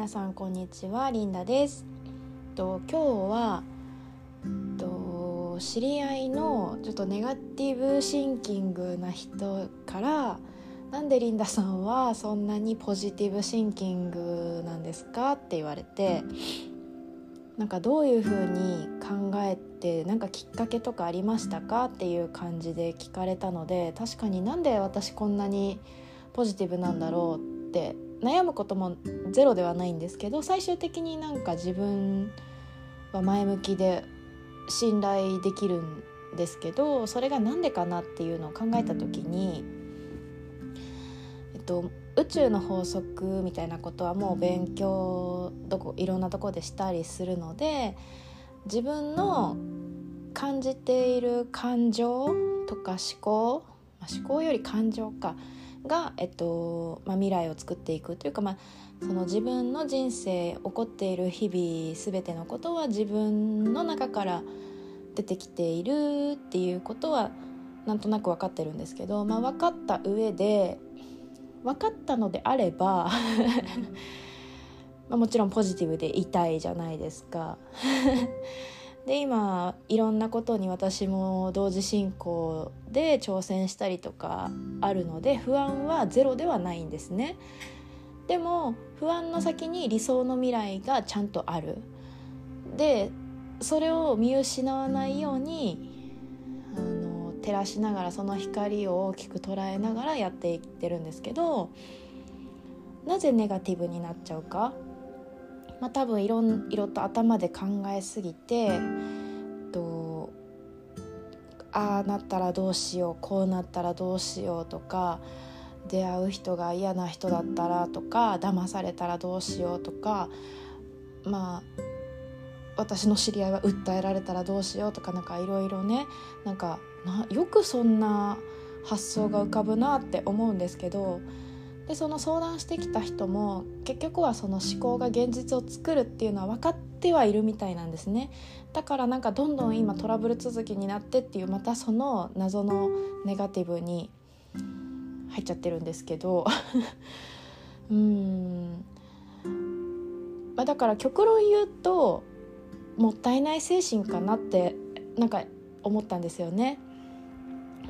皆さんこんにちは、リンダです。今日は知り合いのちょっとネガティブシンキングな人から、なんでリンダさんはそんなにポジティブシンキングなんですかって言われて、なんかどういう風に考えて、なんかきっかけとかありましたかっていう感じで聞かれたので、確かになんで私こんなにポジティブなんだろうって悩むこともゼロではないんですけど、最終的になんか自分は前向きで信頼できるんですけど、それがなんでかなっていうのを考えた時に、宇宙の法則みたいなことはもう勉強いろんなとこでしたりするので、自分の感じている感情とか思考より感情かが、未来を作っていくというか、その自分の人生、起こっている日々全てのことは自分の中から出てきているっていうことはなんとなく分かってるんですけど、分かった上で、分かったのであればもちろんポジティブでいたいじゃないですかで、今いろんなことに私も同時進行で挑戦したりとかあるので、不安はゼロではないんですね。でも不安の先に理想の未来がちゃんとある。で、それを見失わないように照らしながら、その光を大きく捉えながらやっていってるんですけど、なぜネガティブになっちゃうか、多分いろいろと頭で考えすぎて、ああなったらどうしよう、こうなったらどうしようとか、出会う人が嫌な人だったらとか、騙されたらどうしようとか、私の知り合いは訴えられたらどうしようとか、なんかいろいろね、よくそんな発想が浮かぶなって思うんですけど、でその相談してきた人も結局はその思考が現実を作るっていうのは分かってはいるみたいなんですね。だからなんかどんどん今トラブル続きになってっていう、またその謎のネガティブに入っちゃってるんですけどだから極論言うと、もったいない精神かなってなんか思ったんですよね。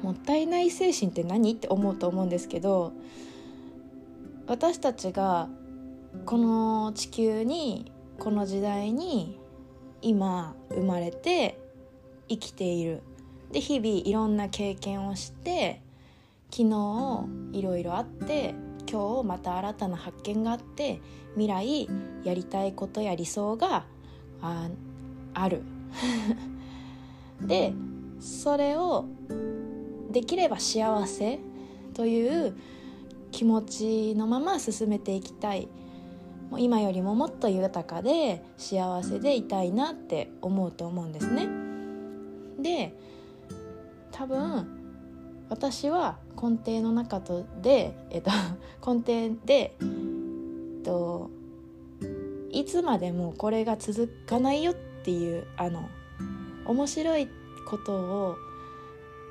もったいない精神って何って思うと思うんですけど、私たちがこの地球に、この時代に今生まれて生きている。で、日々いろんな経験をして、昨日いろいろあって、今日また新たな発見があって、未来やりたいことや理想があるで、それをできれば幸せという気持ちのまま進めていきたい。もう今よりももっと豊かで幸せでいたいなって思うと思うんですね。で、多分私は根底で、いつまでもこれが続かないよっていう、面白いことを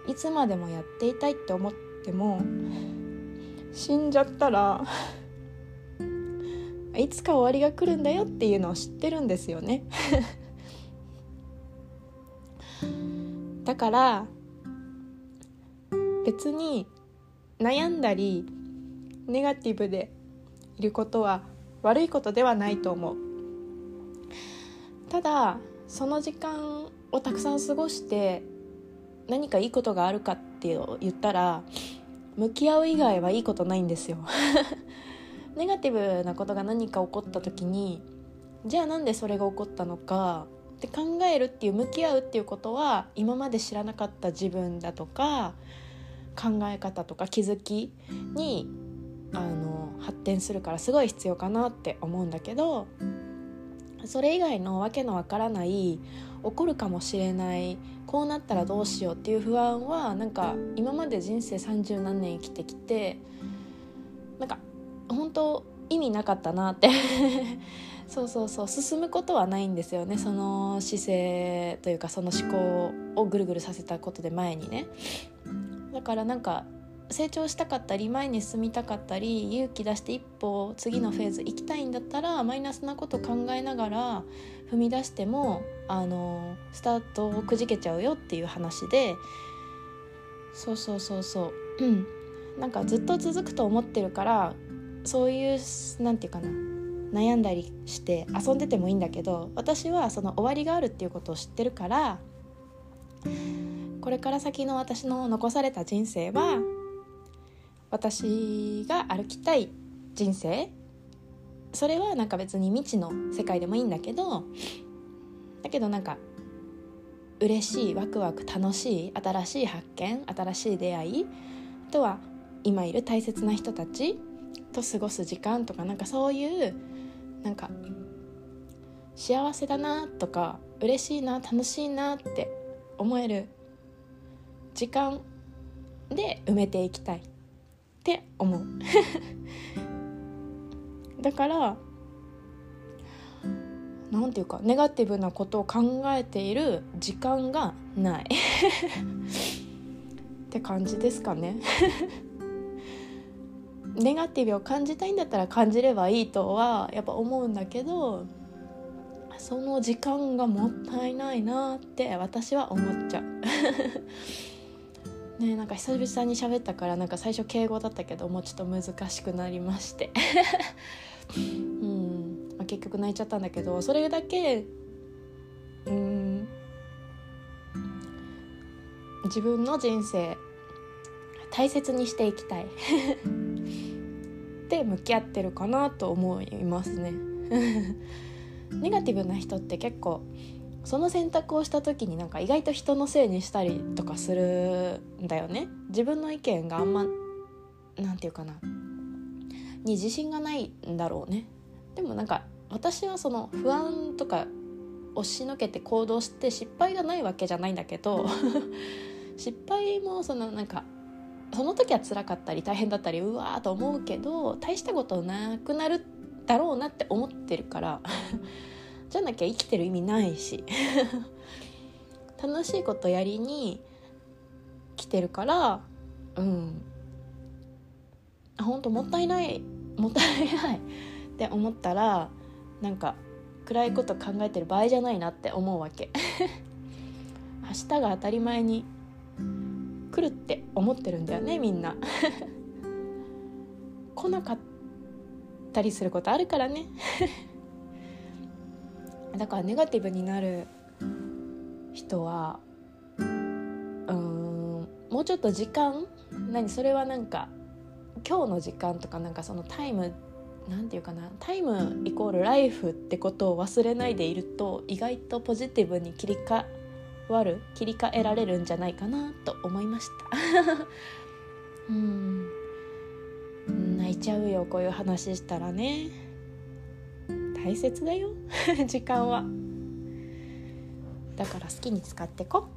いつまでもやっていたいって思っても、死んじゃったらいつか終わりが来るんだよっていうのを知ってるんですよねだから別に悩んだりネガティブでいることは悪いことではないと思う。ただその時間をたくさん過ごして何かいいことがあるかって言ったら、向き合う以外はいいことないんですよネガティブなことが何か起こった時に、じゃあなんでそれが起こったのかって考えるっていう、向き合うっていうことは、今まで知らなかった自分だとか考え方とか気づきに発展するから、すごい必要かなって思うんだけど、それ以外のわけのわからない、起こるかもしれない、こうなったらどうしようっていう不安は、なんか今まで人生30何年生きてきて、なんか本当意味なかったなってそう進むことはないんですよね。その姿勢というか、その思考をぐるぐるさせたことで前にね。だからなんか成長したかったり前に進みたかったり勇気出して一歩次のフェーズ行きたいんだったらマイナスなこと考えながら踏み出してもスタートをくじけちゃうよっていう話で、そう、なんかずっと続くと思ってるから、そういうなんていうかな、悩んだりして遊んでてもいいんだけど、私はその終わりがあるっていうことを知ってるから、これから先の私の残された人生は私が歩きたい人生、それはなんか別に未知の世界でもいいんだけど、なんか嬉しい、ワクワク、楽しい、新しい発見、新しい出会い、あとは今いる大切な人たちと過ごす時間とか、なんかそういうなんか幸せだなとか嬉しいな、楽しいなって思える時間で埋めていきたいって思うだからなんていうかネガティブなことを考えている時間がないって感じですかねネガティブを感じたいんだったら感じればいいとはやっぱ思うんだけど、その時間がもったいないなって私は思っちゃうねえ、なんか久々に喋ったから、なんか最初敬語だったけどもうちょっと難しくなりまして結局泣いちゃったんだけど、それだけ自分の人生大切にしていきたいって向き合ってるかなと思いますねネガティブな人って結構その選択をした時になんか意外と人のせいにしたりとかするんだよね。自分の意見があんまなんていうかなに自信がないんだろうね。でもなんか私はその不安とか押しのけて行動して失敗がないわけじゃないんだけど失敗もそのなんかその時は辛かったり大変だったりうわーと思うけど、大したことなくなるだろうなって思ってるからじゃなきゃ生きてる意味ないし楽しいことやりに来てるからほんともったいないって思ったら、なんか暗いこと考えてる場合じゃないなって思うわけ明日が当たり前に来るって思ってるんだよねみんな来なかったりすることあるからねだからネガティブになる人はもうちょっと時間、それはなんか今日の時間とか、なんかそのタイムなんていうかな、タイムイコールライフってことを忘れないでいると意外とポジティブに切り替えられるんじゃないかなと思いました泣いちゃうよこういう話したらね。大切だよ時間は。だから好きに使ってこ。